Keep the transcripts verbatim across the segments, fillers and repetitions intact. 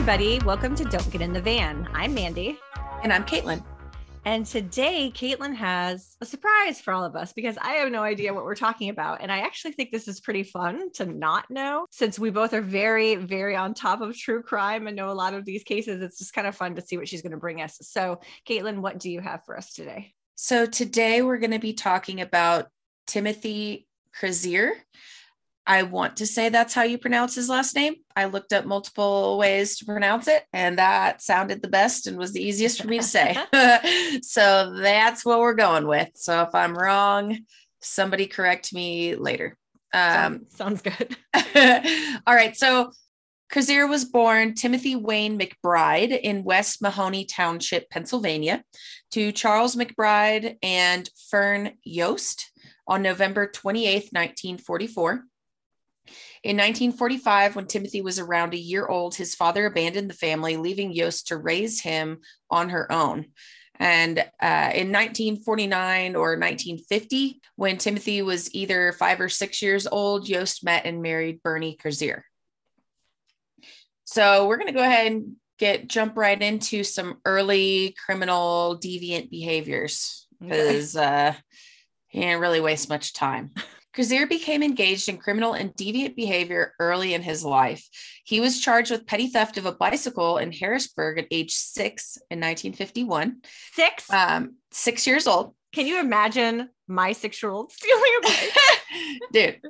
everybody. Welcome to Don't Get in the Van. I'm Mandy. And I'm Caitlin. And today, Caitlin has a surprise for all of us because I have no idea what we're talking about. And I actually think this is pretty fun to not know, since we both are very, very on top of true crime and know a lot of these cases. It's just kind of fun to see what she's going to bring us. So, Caitlin, what do you have for us today? So today we're going to be talking about Timothy Krajcir. I want to say that's how you pronounce his last name. I looked up multiple ways to pronounce it, and that sounded the best and was the easiest for me to say. So that's what we're going with. So if I'm wrong, somebody correct me later. Um, sounds, sounds good. All right. So Krajcir was born Timothy Wayne McBride in West Mahoney Township, Pennsylvania, to Charles McBride and Fern Yost on November twenty-eighth, nineteen forty-four. In nineteen forty-five, when Timothy was around a year old, his father abandoned the family, leaving Yost to raise him on her own. And uh, in nineteen forty-nine or nineteen fifty, when Timothy was either five or six years old, Yost met and married Bernie Krajcir. So we're going to go ahead and get jump right into some early criminal deviant behaviors, because uh, he didn't really waste much time. Krajcir became engaged in criminal and deviant behavior early in his life. He was charged with petty theft of a bicycle in Harrisburg at age six in nineteen fifty-one. Six? Um, six years old. Can you imagine my six-year-old stealing a bike? Dude.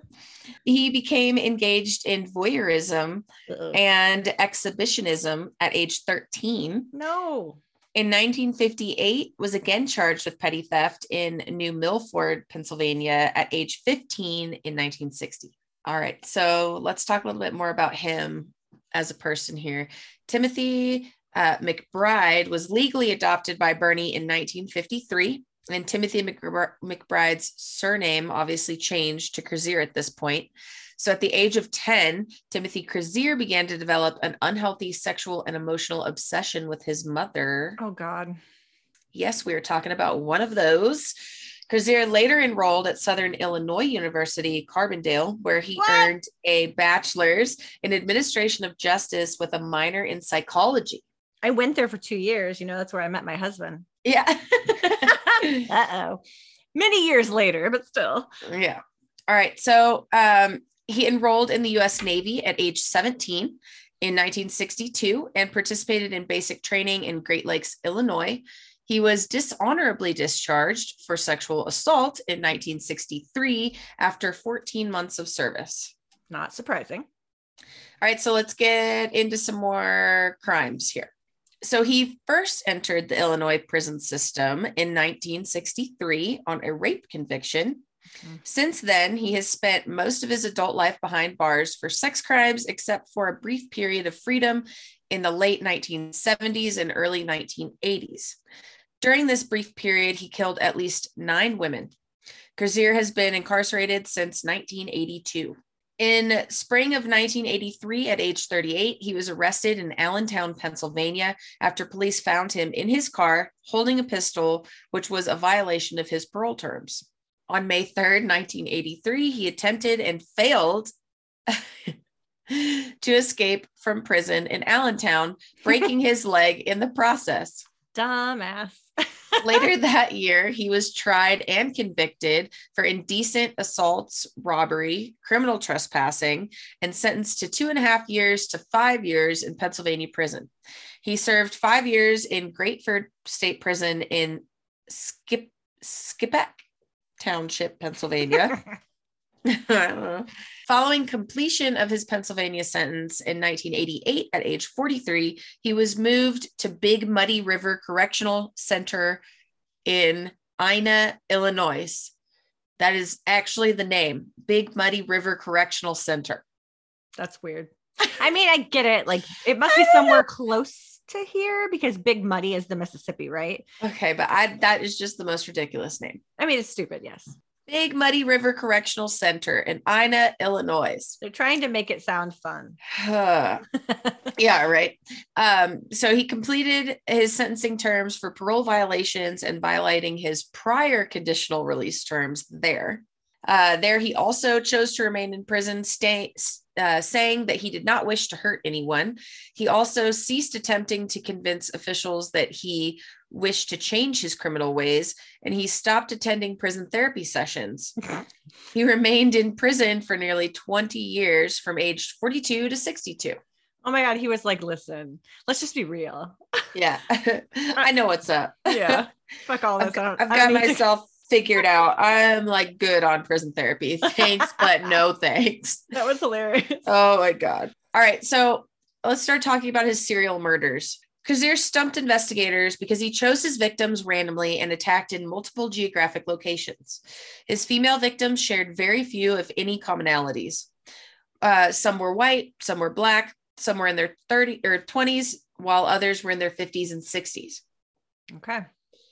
He became engaged in voyeurism Uh-oh. and exhibitionism at age thirteen. No. In nineteen fifty-eight, was again charged with petty theft in New Milford, Pennsylvania at age fifteen in nineteen sixty. All right, so let's talk a little bit more about him as a person here. Timothy uh, McBride was legally adopted by Bernie in nineteen fifty-three, and Timothy McBride's surname obviously changed to Krajcir at this point. So at the age of ten, Timothy Krajcir began to develop an unhealthy sexual and emotional obsession with his mother. Oh, God. Yes, we were talking about one of those. Krajcir later enrolled at Southern Illinois University Carbondale, where he what? earned a bachelor's in administration of justice with a minor in psychology. I went there for two years. You know, that's where I met my husband. Yeah. Uh-oh. Many years later, but still. Yeah. All right. So, um, he enrolled in the U S Navy at age seventeen in nineteen sixty-two and participated in basic training in Great Lakes, Illinois. He was dishonorably discharged for sexual assault in nineteen sixty-three after fourteen months of service. Not surprising. All right, so let's get into some more crimes here. So he first entered the Illinois prison system in nineteen sixty-three on a rape conviction. Since then, he has spent most of his adult life behind bars for sex crimes, except for a brief period of freedom in the late nineteen seventies and early nineteen eighties. During this brief period, he killed at least nine women. Krajcir has been incarcerated since nineteen eighty-two. In spring of nineteen eighty-three, at age thirty-eight, he was arrested in Allentown, Pennsylvania, after police found him in his car holding a pistol, which was a violation of his parole terms. On May third, nineteen eighty-three, he attempted and failed to escape from prison in Allentown, breaking his leg in the process. Dumbass. Later that year, he was tried and convicted for indecent assaults, robbery, criminal trespassing, and sentenced to two and a half years to five years in Pennsylvania prison. He served five years in Graterford State Prison in Skip Skippack Township, Pennsylvania. Following completion of his Pennsylvania sentence in nineteen eighty-eight at age forty-three, he was moved to Big Muddy River Correctional Center in Ina, Illinois. That is actually the name, Big Muddy River Correctional Center. That's weird. I mean, I get it. Like, it must be somewhere close to here, because Big Muddy is the Mississippi, right? Okay, but I that is just the most ridiculous name. I mean, it's stupid, yes. Big Muddy River Correctional Center in Ina, Illinois. They're trying to make it sound fun. Yeah, right. Um, so he completed his sentencing terms for parole violations and violating his prior conditional release terms there. Uh, there, he also chose to remain in prison, stay, uh, saying that he did not wish to hurt anyone. He also ceased attempting to convince officials that he wished to change his criminal ways, and he stopped attending prison therapy sessions. He remained in prison for nearly twenty years, from age forty-two to sixty-two. Oh my God, he was like, listen, let's just be real. Yeah. I know what's up. Yeah. Fuck all this. I've, I've got myself to... figured out. I'm like good on prison therapy. Thanks, but no thanks. That was hilarious. Oh my God. All right. So let's start talking about his serial murders. Krajcir stumped investigators because he chose his victims randomly and attacked in multiple geographic locations. His female victims shared very few, if any, commonalities. Uh, some were white, some were black, some were in their thirties or twenties, while others were in their fifties and sixties. Okay.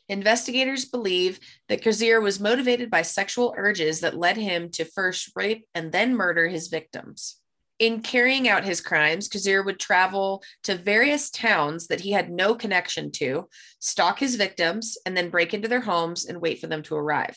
Investigators believe that Krajcir was motivated by sexual urges that led him to first rape and then murder his victims. In carrying out his crimes, Krajcir would travel to various towns that he had no connection to, stalk his victims, and then break into their homes and wait for them to arrive.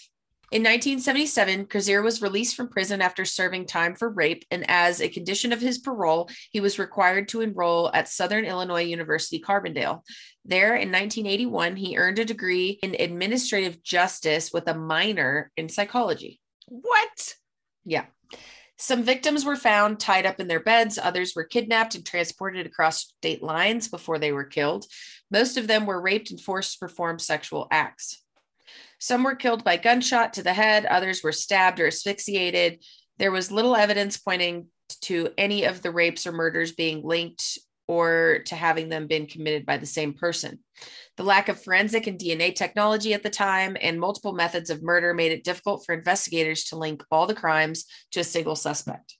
In nineteen seventy-seven, Krajcir was released from prison after serving time for rape, and as a condition of his parole, he was required to enroll at Southern Illinois University Carbondale. There, in nineteen eighty-one, he earned a degree in administrative justice with a minor in psychology. What? Yeah. Some victims were found tied up in their beds. Others were kidnapped and transported across state lines before they were killed. Most of them were raped and forced to perform sexual acts. Some were killed by gunshot to the head. Others were stabbed or asphyxiated. There was little evidence pointing to any of the rapes or murders being linked or to having them been committed by the same person. The lack of forensic and D N A technology at the time and multiple methods of murder made it difficult for investigators to link all the crimes to a single suspect.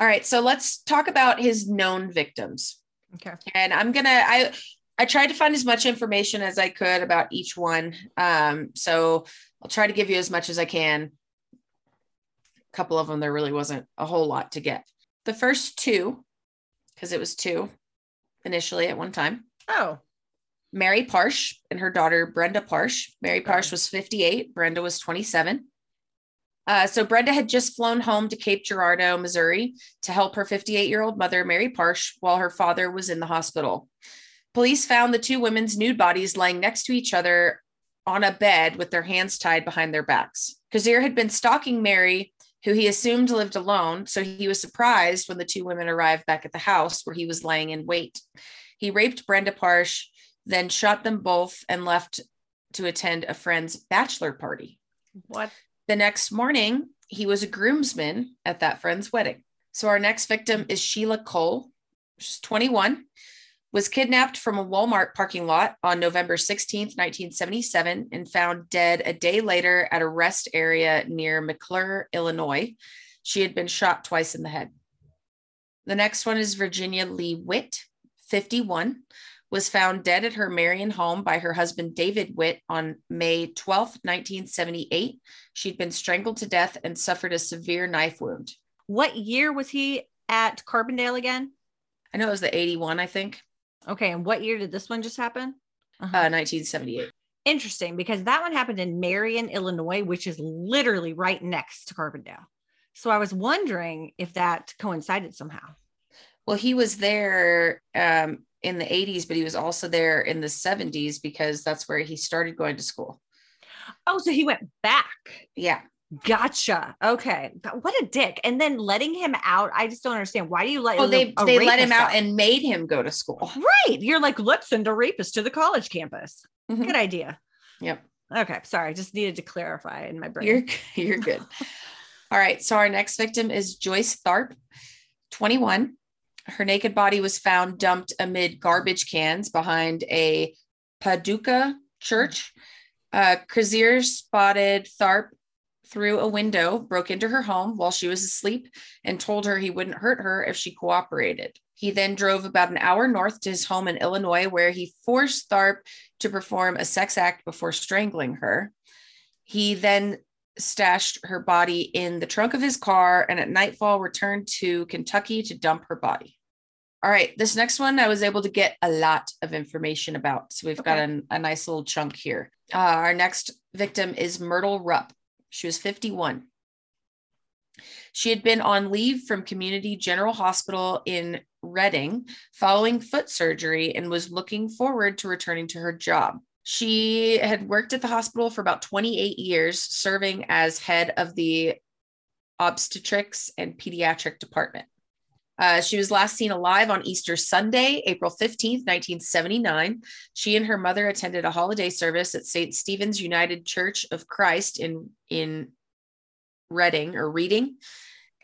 All right, so let's talk about his known victims. Okay. And I'm gonna, I I tried to find as much information as I could about each one. Um, so I'll try to give you as much as I can. A couple of them, there really wasn't a whole lot to get. The first two, because it was two initially at one time. Oh. Mary Parsh and her daughter, Brenda Parsh. Mary Parsh was fifty-eight. Brenda was twenty-seven. Uh, so Brenda had just flown home to Cape Girardeau, Missouri, to help her fifty-eight-year-old mother, Mary Parsh, while her father was in the hospital. Police found the two women's nude bodies lying next to each other on a bed with their hands tied behind their backs. Krajcir had been stalking Mary, who he assumed lived alone, so he was surprised when the two women arrived back at the house where he was lying in wait. He raped Brenda Parsh, then shot them both and left to attend a friend's bachelor party. What? The next morning, he was a groomsman at that friend's wedding. So our next victim is Sheila Cole. She's twenty-one. Was kidnapped from a Walmart parking lot on November sixteenth, nineteen seventy-seven, and found dead a day later at a rest area near McClure, Illinois. She had been shot twice in the head. The next one is Virginia Lee Witt, fifty-one, was found dead at her Marion home by her husband, David Witt, on May twelfth, nineteen seventy-eight. She'd been strangled to death and suffered a severe knife wound. What year was he at Carbondale again? I know it was the eighty-one, I think. Okay, and what year did this one just happen? Uh-huh. Uh, nineteen seventy-eight. Interesting, because that one happened in Marion, Illinois, which is literally right next to Carbondale. So I was wondering if that coincided somehow. Well, he was there um, in the eighties, but he was also there in the seventies because that's where he started going to school. Oh, so he went back. Yeah. Gotcha. Okay. What a dick. And then letting him out. I just don't understand. Why do you let, oh, they, a, a they let him out, out and made him go to school? Right. You're like, let's send a rapist to the college campus. Mm-hmm. Good idea. Yep. Okay. Sorry. Just needed to clarify in my brain. You're, you're good. All right. So our next victim is Joyce Tharp, twenty-one. Her naked body was found dumped amid garbage cans behind a Paducah church. Uh, Krajcir spotted Tharp through a window, broke into her home while she was asleep, and told her he wouldn't hurt her if she cooperated. He then drove about an hour north to his home in Illinois, where he forced Tharp to perform a sex act before strangling her. He then stashed her body in the trunk of his car and at nightfall returned to Kentucky to dump her body. All right, this next one I was able to get a lot of information about. So we've okay. got an, a nice little chunk here. Uh, our next victim is Myrtle Rupp. She was fifty-one. She had been on leave from Community General Hospital in Reading following foot surgery and was looking forward to returning to her job. She had worked at the hospital for about twenty-eight years, serving as head of the obstetrics and pediatric department. Uh, she was last seen alive on Easter Sunday, April fifteenth, nineteen seventy-nine. She and her mother attended a holiday service at Saint Stephen's United Church of Christ in, in Reading or Reading,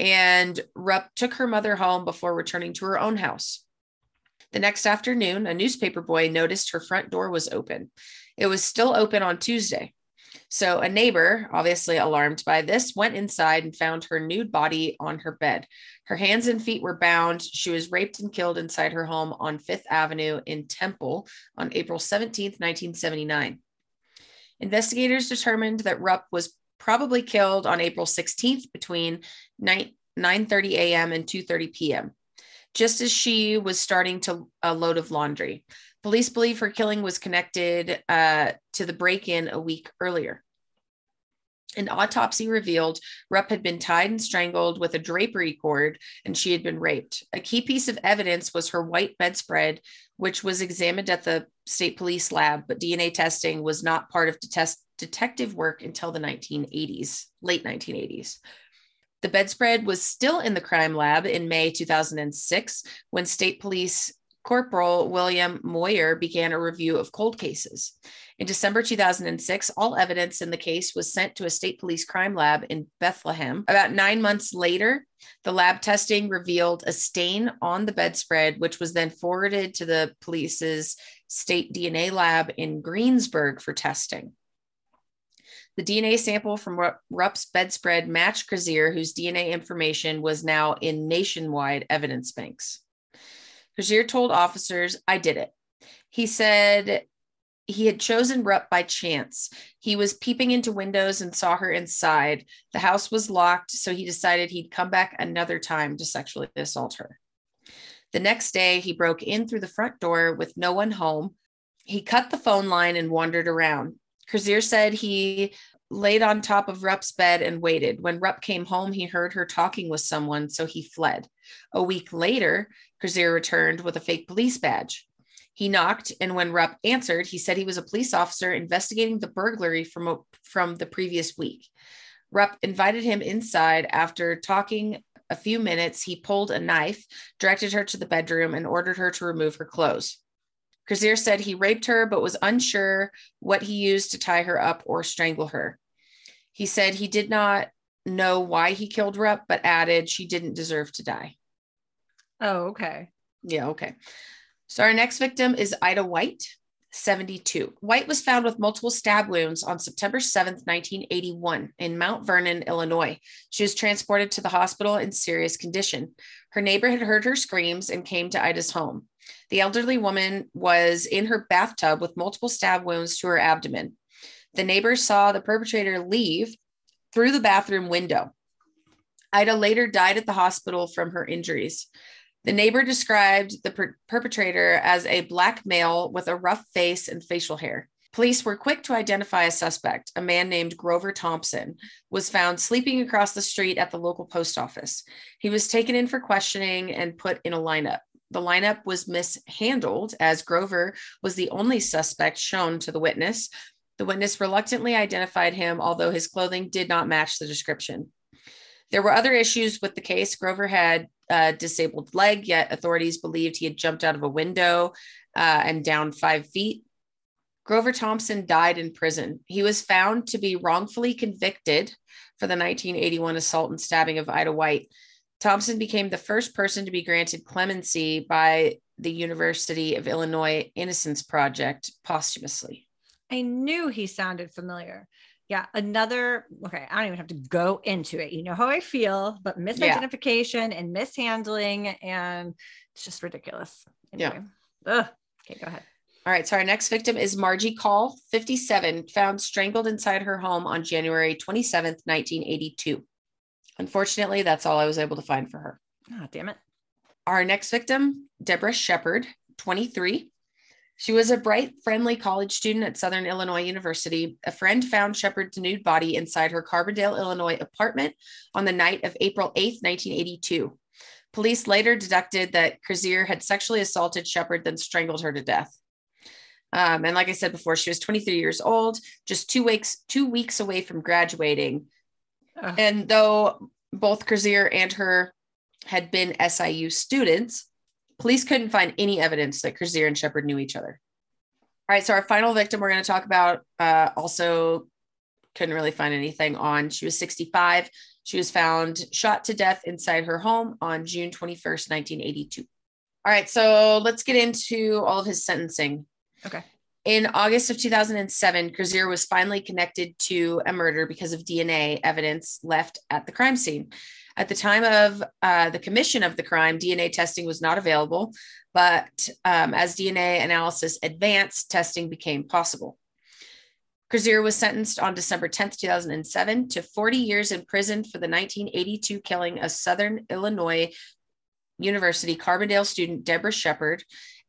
and Rupp took her mother home before returning to her own house. The next afternoon, a newspaper boy noticed her front door was open. It was still open on Tuesday. So a neighbor, obviously alarmed by this, went inside and found her nude body on her bed. Her hands and feet were bound. She was raped and killed inside her home on Fifth Avenue in Temple on April seventeenth, nineteen seventy-nine. Investigators determined that Rupp was probably killed on April sixteenth between nine thirty a.m. and two thirty p.m., just as she was starting to a load of laundry. Police believe her killing was connected uh, to the break-in a week earlier. An autopsy revealed Rupp had been tied and strangled with a drapery cord, and she had been raped. A key piece of evidence was her white bedspread, which was examined at the state police lab, but D N A testing was not part of detest- detective work until the nineteen eighties, late nineteen eighties. The bedspread was still in the crime lab in May two thousand six when state police Corporal William Moyer began a review of cold cases. In December two thousand six, all evidence in the case was sent to a state police crime lab in Bethlehem. About nine months later, the lab testing revealed a stain on the bedspread, which was then forwarded to the police's state D N A lab in Greensburg for testing. The D N A sample from Rupp's bedspread matched Krajcir, whose D N A information was now in nationwide evidence banks. Krajcir told officers, "I did it." He said he had chosen Rupp by chance. He was peeping into windows and saw her inside. The house was locked, so he decided he'd come back another time to sexually assault her. The next day, he broke in through the front door with no one home. He cut the phone line and wandered around. Krajcir said he laid on top of Rupp's bed and waited. When Rupp came home, he heard her talking with someone, so he fled. A week later, Krajcir returned with a fake police badge. He knocked, and when Rupp answered, he said he was a police officer investigating the burglary from, a, from the previous week. Rupp invited him inside. After talking a few minutes, he pulled a knife, directed her to the bedroom, and ordered her to remove her clothes. Krajcir said he raped her, but was unsure what he used to tie her up or strangle her. He said he did not know why he killed Rupp, but added she didn't deserve to die. Oh, okay. Yeah, okay. So our next victim is Ida White, seventy-two. White was found with multiple stab wounds on September seventh, nineteen eighty-one in Mount Vernon, Illinois. She was transported to the hospital in serious condition. Her neighbor had heard her screams and came to Ida's home. The elderly woman was in her bathtub with multiple stab wounds to her abdomen. The neighbor saw the perpetrator leave through the bathroom window. Ida later died at the hospital from her injuries. The neighbor described the per- perpetrator as a black male with a rough face and facial hair. Police were quick to identify a suspect. A man named Grover Thompson was found sleeping across the street at the local post office. He was taken in for questioning and put in a lineup. The lineup was mishandled as Grover was the only suspect shown to the witness. The witness reluctantly identified him, although his clothing did not match the description. There were other issues with the case. Grover had a disabled leg, yet authorities believed he had jumped out of a window uh, and down five feet. Grover Thompson died in prison. He was found to be wrongfully convicted for the nineteen eighty-one assault and stabbing of Ida White. Thompson became the first person to be granted clemency by the University of Illinois Innocence Project posthumously. I knew he sounded familiar. Yeah, another, okay, I don't even have to go into it. You know how I feel, but misidentification yeah. and mishandling, and it's just ridiculous. Anyway. Yeah. Ugh. Okay, go ahead. All right, so our next victim is Margie Call, fifty-seven, found strangled inside her home on January twenty-seventh, nineteen eighty-two. Unfortunately, that's all I was able to find for her. Ah, oh, damn it. Our next victim, Deborah Sheppard, twenty-three, She was a bright, friendly college student at Southern Illinois University. A friend found Sheppard's nude body inside her Carbondale, Illinois apartment on the night of April eighth, nineteen eighty-two. Police later deducted that Krajcir had sexually assaulted Sheppard, then strangled her to death. Um, and like I said before, she was twenty-three years old, just two weeks, two weeks away from graduating. Uh. And though both Krajcir and her had been S I U students, police couldn't find any evidence that Krajcir and Sheppard knew each other. All right, so our final victim we're going to talk about, uh, also couldn't really find anything on. She was sixty-five. She was found shot to death inside her home on June twenty-first, nineteen eighty-two. All right, so let's get into all of his sentencing. Okay. In August of two thousand seven, Krajcir was finally connected to a murder because of D N A evidence left at the crime scene. At the time of uh, the commission of the crime, D N A testing was not available, but um, as D N A analysis advanced, testing became possible. Krajcir was sentenced on December tenth, two thousand seven to forty years in prison for the nineteen eighty-two killing of Southern Illinois University Carbondale student Deborah Sheppard,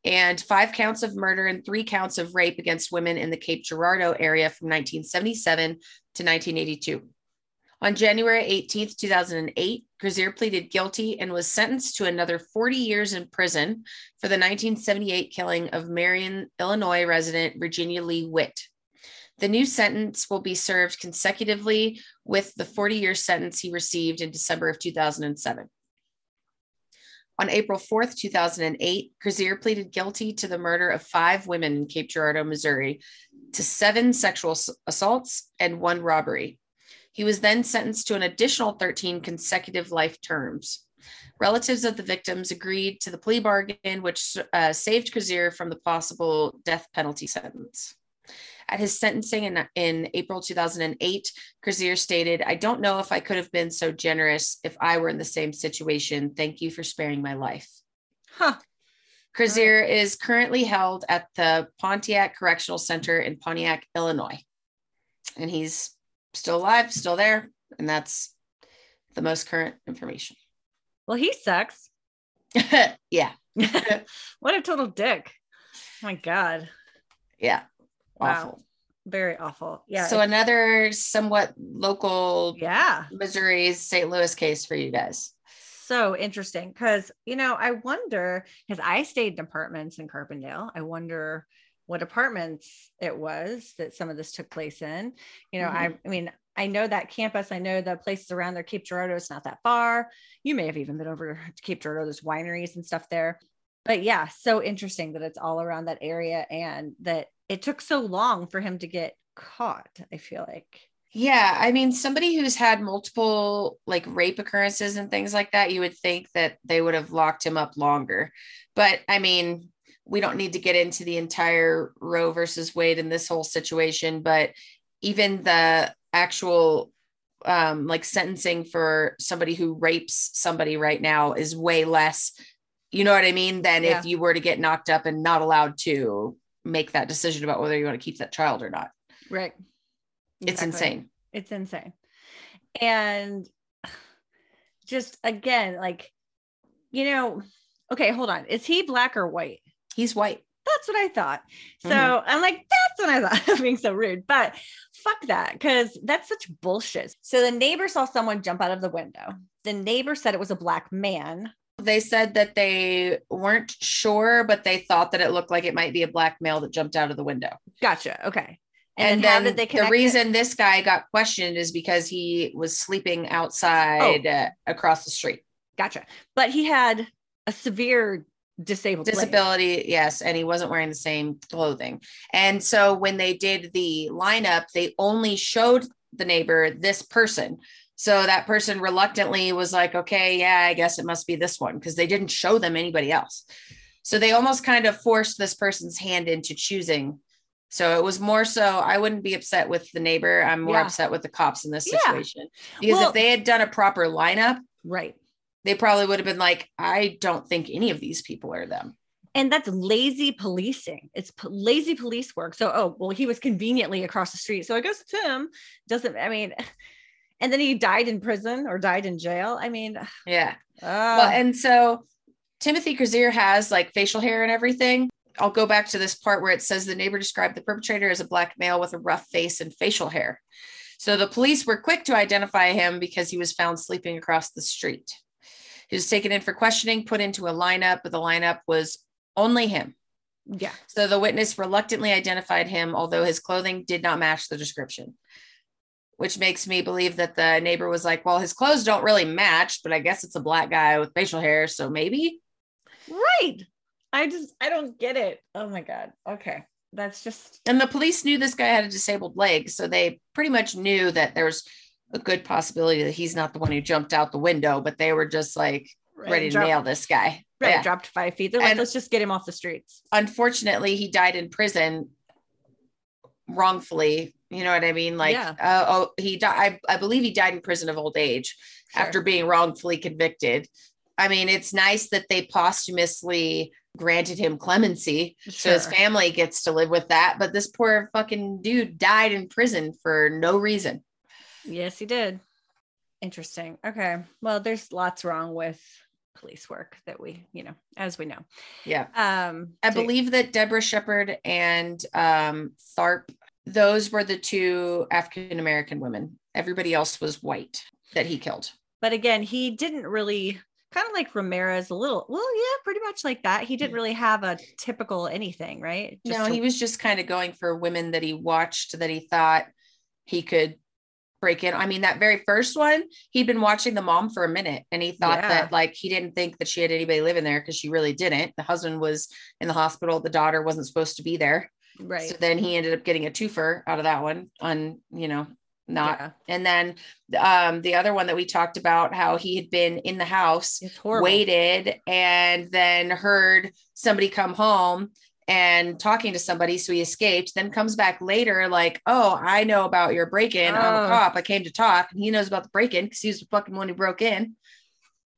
and five counts of murder and three counts of rape against women in the Cape Girardeau area from nineteen seventy-seven to nineteen eighty-two. On January eighteenth, two thousand eight, Krajcir pleaded guilty and was sentenced to another forty years in prison for the nineteen seventy-eight killing of Marion, Illinois resident Virginia Lee Witt. The new sentence will be served consecutively with the forty-year sentence he received in December of two thousand seven. On April fourth, two thousand eight, Krajcir pleaded guilty to the murder of five women in Cape Girardeau, Missouri, to seven sexual assaults and one robbery. He was then sentenced to an additional thirteen consecutive life terms. Relatives of the victims agreed to the plea bargain, which uh, saved Krajcir from the possible death penalty sentence. At his sentencing in, in April two thousand eight, Krajcir stated, "I don't know if I could have been so generous if I were in the same situation. Thank you for sparing my life." Huh. Krajcir right. is currently held at the Pontiac Correctional Center in Pontiac, Illinois. And he's still alive, still there. And that's the most current information. Well, he sucks. Yeah. What a total dick. Oh my God. Yeah. Awful. Wow. Very awful. Yeah. So another somewhat local, yeah, Missouri's Saint Louis case for you guys. So interesting. Cause you know, I wonder, cause I stayed in apartments in Carbondale. I wonder what apartments it was that some of this took place in, you know, mm-hmm. I, I mean, I know that campus, I know the places around there. Cape Girardeau is not that far. You may have even been over to Cape Girardeau. There's wineries and stuff there, but yeah, so interesting that it's all around that area and that it took so long for him to get caught, I feel like. Yeah. I mean, somebody who's had multiple like rape occurrences and things like that, you would think that they would have locked him up longer. But I mean, we don't need to get into the entire Roe versus Wade in this whole situation, but even the actual um, like sentencing for somebody who rapes somebody right now is way less, you know what I mean? Than yeah. if you were to get knocked up and not allowed to make that decision about whether you want to keep that child or not. Right. Exactly. It's insane. It's insane. And just again, like, you know, okay, hold on. Is he black or white? He's white. That's what I thought. So mm-hmm. I'm like, that's what I thought. I'm being so rude, but fuck that. Cause that's such bullshit. So the neighbor saw someone jump out of the window. The neighbor said it was a black man. They said that they weren't sure, but they thought that it looked like it might be a black male that jumped out of the window. Gotcha. Okay. And, and then, then they the reason it? This guy got questioned is because he was sleeping outside oh. uh, across the street. Gotcha. But he had a severe disabled disability. Leg. Yes. And he wasn't wearing the same clothing. And so when they did the lineup, they only showed the neighbor this person. So that person reluctantly was like, okay, yeah, I guess it must be this one, because they didn't show them anybody else. So they almost kind of forced this person's hand into choosing. So it was more so, I wouldn't be upset with the neighbor. I'm more yeah. upset with the cops in this situation. Yeah. Because well, if they had done a proper lineup, right, they probably would have been like, I don't think any of these people are them. And that's lazy policing. It's p- lazy police work. So, oh, well, he was conveniently across the street. So I guess Tim doesn't, I mean... And then he died in prison or died in jail. I mean, yeah. Uh. Well, and so Timothy Krajcir has like facial hair and everything. I'll go back to this part where it says the neighbor described the perpetrator as a black male with a rough face and facial hair. So the police were quick to identify him because he was found sleeping across the street. He was taken in for questioning, put into a lineup, but the lineup was only him. Yeah. So the witness reluctantly identified him, although his clothing did not match the description, which makes me believe that the neighbor was like, well, his clothes don't really match, but I guess it's a black guy with facial hair. So maybe. Right. I just, I don't get it. Oh my God. Okay. That's just. And the police knew this guy had a disabled leg. So they pretty much knew that there was a good possibility that he's not the one who jumped out the window, but they were just like right. ready to dropped, nail this guy. Right. Yeah. Dropped five feet. They're like, and let's just get him off the streets. Unfortunately, he died in prison wrongfully. You know what I mean? Like, yeah. uh, oh, he died. I, I believe he died in prison of old age sure. after being wrongfully convicted. I mean, it's nice that they posthumously granted him clemency. Sure. So his family gets to live with that. But this poor fucking dude died in prison for no reason. Yes, he did. Interesting. Okay. Well, there's lots wrong with police work that we, you know, as we know. Yeah. Um, I so- believe that Deborah Sheppard and um, Tharp, those were the two African-American women. Everybody else was white that he killed. But again, he didn't really... kind of like Ramirez, a little, well, yeah, pretty much like that. He didn't really have a typical anything, right? Just no, to- he was just kind of going for women that he watched that he thought he could break in. I mean, that very first one, he'd been watching the mom for a minute and he thought yeah. that like, he didn't think that she had anybody living there because she really didn't. The husband was in the hospital. The daughter wasn't supposed to be there. Right. So then he ended up getting a twofer out of that one on, you know, not yeah. and then um the other one that we talked about, how he had been in the house, waited, and then heard somebody come home and talking to somebody, so he escaped, then comes back later like, oh, I know about your break-in. Oh. I'm a cop, I came to talk. And he knows about the break-in because he was the fucking one who broke in.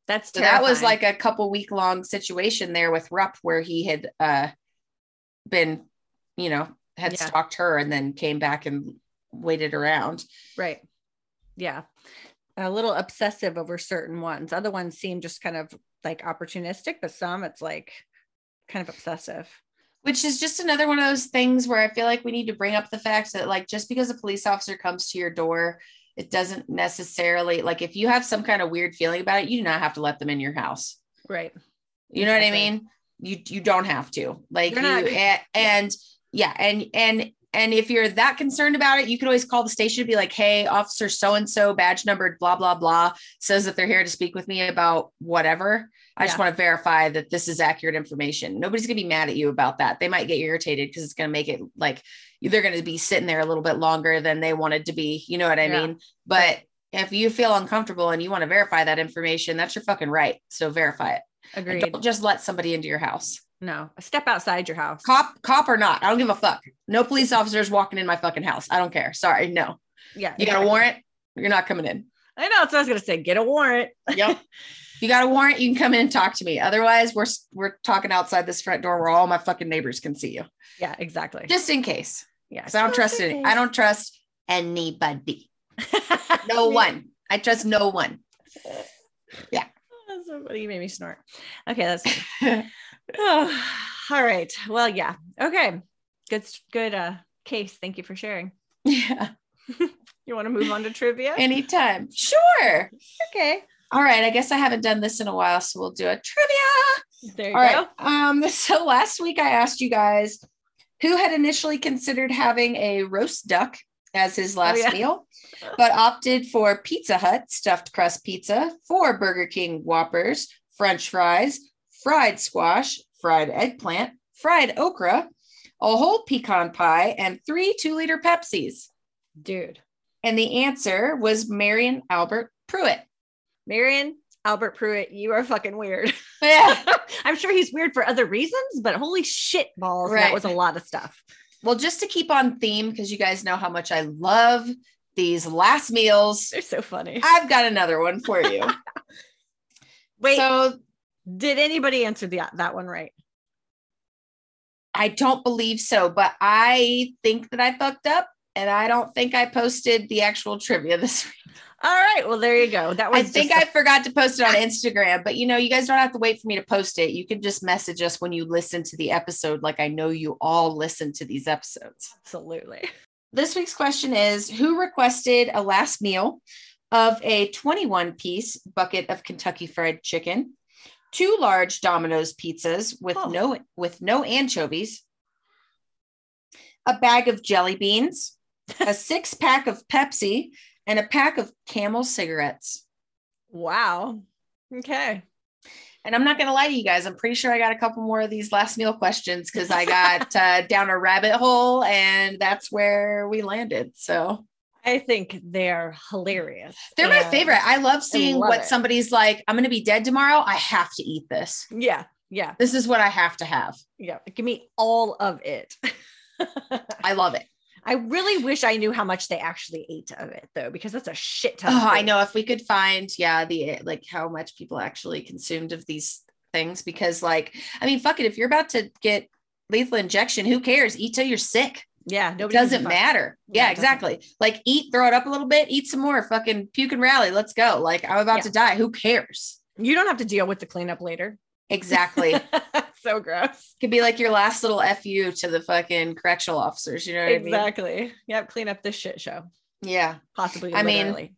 That's so that was like a couple week long situation there with Rupp, where he had uh been, you know, had yeah. stalked her and then came back and waited around. Right. Yeah. A little obsessive over certain ones. Other ones seem just kind of like opportunistic, but some it's like kind of obsessive, which is just another one of those things where I feel like we need to bring up the fact that like, just because a police officer comes to your door, it doesn't necessarily, like, if you have some kind of weird feeling about it, you do not have to let them in your house. Right. You know exactly. what I mean? You, you don't have to like, you, not- and, and yeah. And, and, And if you're that concerned about it, you can always call the station and be like, hey, officer so-and-so, badge numbered, blah, blah, blah, says that they're here to speak with me about whatever. I yeah. just want to verify that this is accurate information. Nobody's going to be mad at you about that. They might get irritated because it's going to make it like they're going to be sitting there a little bit longer than they wanted to be. You know what I yeah. mean? But right. if you feel uncomfortable and you want to verify that information, that's your fucking right. So verify it. Agreed. And don't just let somebody into your house. No, step outside your house. Cop, cop or not. I don't give a fuck. No police officers walking in my fucking house. I don't care. Sorry. No. Yeah. You got a warrant. You're not coming in. I know. So I was going to say, get a warrant. Yep. You got a warrant. You can come in and talk to me. Otherwise we're, we're talking outside this front door where all my fucking neighbors can see you. Yeah, exactly. Just in case. Yeah. Cause I don't trust any. I don't trust anybody. No one. I trust no one. Yeah. You made me snort. Okay. That's oh, all right. Well, yeah. Okay. Good, good uh, case. Thank you for sharing. Yeah. You want to move on to trivia? Anytime. Sure. Okay. All right. I guess I haven't done this in a while, so we'll do a trivia. There you all go. Right. Um, so last week I asked you guys who had initially considered having a roast duck as his last oh, yeah. meal, but opted for Pizza Hut stuffed crust pizza, four Burger King Whoppers, French fries, fried squash, fried eggplant, fried okra, a whole pecan pie, and three two-liter Pepsis. Dude. And the answer was Marion Albert Pruitt. Marion Albert Pruitt, you are fucking weird. Yeah. I'm sure he's weird for other reasons, but holy shit balls, right. That was a lot of stuff. Well, just to keep on theme, because you guys know how much I love these last meals. They're so funny. I've got another one for you. Wait. So... did anybody answer the, that one right? I don't believe so, but I think that I fucked up and I don't think I posted the actual trivia this week. All right. Well, there you go. That was I think I a- forgot to post it on Instagram, but you know, you guys don't have to wait for me to post it. You can just message us when you listen to the episode. Like I know you all listen to these episodes. Absolutely. This week's question is, who requested a last meal of a twenty-one piece bucket of Kentucky Fried Chicken, two large Domino's pizzas with oh. no, with no anchovies, a bag of jelly beans, a six pack of Pepsi, and a pack of Camel cigarettes. Wow. Okay. And I'm not going to lie to you guys. I'm pretty sure I got a couple more of these last meal questions because I got uh, down a rabbit hole and that's where we landed. So I think they're hilarious. They're my favorite. I love seeing I love what it. Somebody's like, I'm going to be dead tomorrow. I have to eat this. Yeah. Yeah. This is what I have to have. Yeah. Give me all of it. I love it. I really wish I knew how much they actually ate of it though, because that's a shit ton. Oh, I know. If we could find, yeah, the, like how much people actually consumed of these things, because like, I mean, fuck it. If you're about to get lethal injection, who cares? Eat till you're sick. Yeah. It doesn't matter. Yeah, yeah, exactly. Doesn't. Like eat, throw it up a little bit, eat some more, fucking puke and rally. Let's go. Like I'm about yeah. to die. Who cares? You don't have to deal with the cleanup later. Exactly. So gross. Could be like your last little F U to the fucking correctional officers. You know what exactly. I mean? Exactly. Yep. Clean up this shit show. Yeah. Possibly. I literally. mean,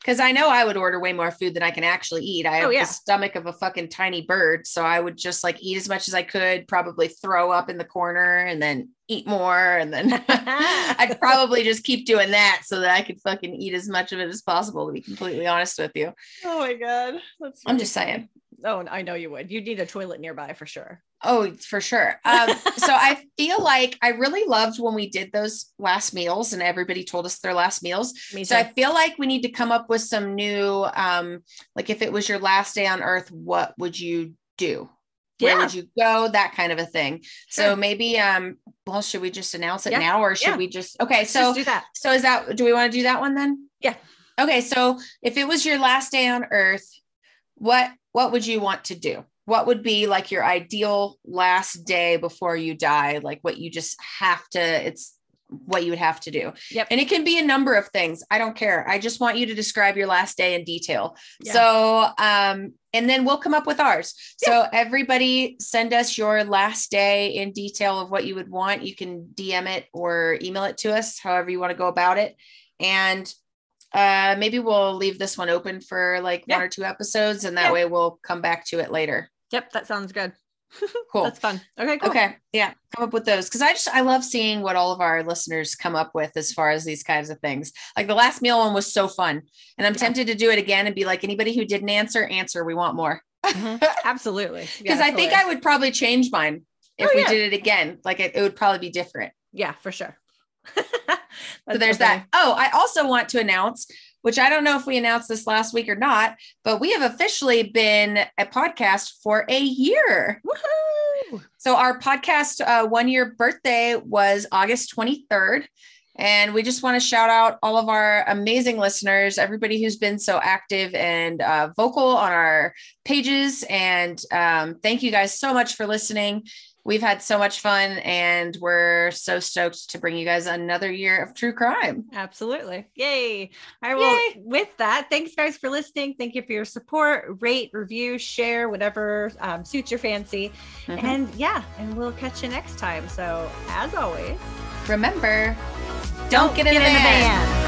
because I know I would order way more food than I can actually eat. I have oh, yeah. the stomach of a fucking tiny bird. So I would just like eat as much as I could, probably throw up in the corner and then eat more. And then I'd probably just keep doing that so that I could fucking eat as much of it as possible, to be completely honest with you. Oh my God. That's I'm just saying. Oh, I know you would. You'd need a toilet nearby for sure. Oh, for sure. Um, so I feel like I really loved when we did those last meals and everybody told us their last meals. Me too. So I feel like we need to come up with some new, um, like if it was your last day on earth, what would you do? Where yeah. would you go? That kind of a thing. Sure. So maybe, um, well, should we just announce it yeah. now or should yeah. we just, okay. So, just do that. So is that, do we want to do that one then? Yeah. Okay. So if it was your last day on earth, what, what would you want to do? What would be like your ideal last day before you die? Like what you just have to, it's what you would have to do. Yep. And it can be a number of things. I don't care. I just want you to describe your last day in detail. Yeah. So, um, and then we'll come up with ours. Yeah. So everybody send us your last day in detail of what you would want. You can D M it or email it to us, however you want to go about it. And Uh, maybe we'll leave this one open for like yeah. one or two episodes and that yeah. way we'll come back to it later. Yep. That sounds good. Cool. That's fun. Okay. Cool. Okay. Yeah. Come up with those. Cause I just, I love seeing what all of our listeners come up with as far as these kinds of things. Like the last meal one was so fun and I'm yeah. tempted to do it again and be like, anybody who didn't answer, answer. We want more. Mm-hmm. Absolutely. Yeah, Cause absolutely. I think I would probably change mine if oh, we yeah. did it again. Like it, it would probably be different. Yeah, for sure. So there's so that. Oh, I also want to announce, which I don't know if we announced this last week or not, but we have officially been a podcast for a year. Woohoo! So our podcast uh, one year birthday was August twenty-third. And we just want to shout out all of our amazing listeners, everybody who's been so active and uh, vocal on our pages. And um, thank you guys so much for listening. We've had so much fun and we're so stoked to bring you guys another year of true crime. Absolutely. Yay. I will. Yay. With that, thanks guys for listening. Thank you for your support, rate, review, share, whatever um, suits your fancy. Mm-hmm. And yeah, and we'll catch you next time. So as always, remember, don't, don't get in, get in a van.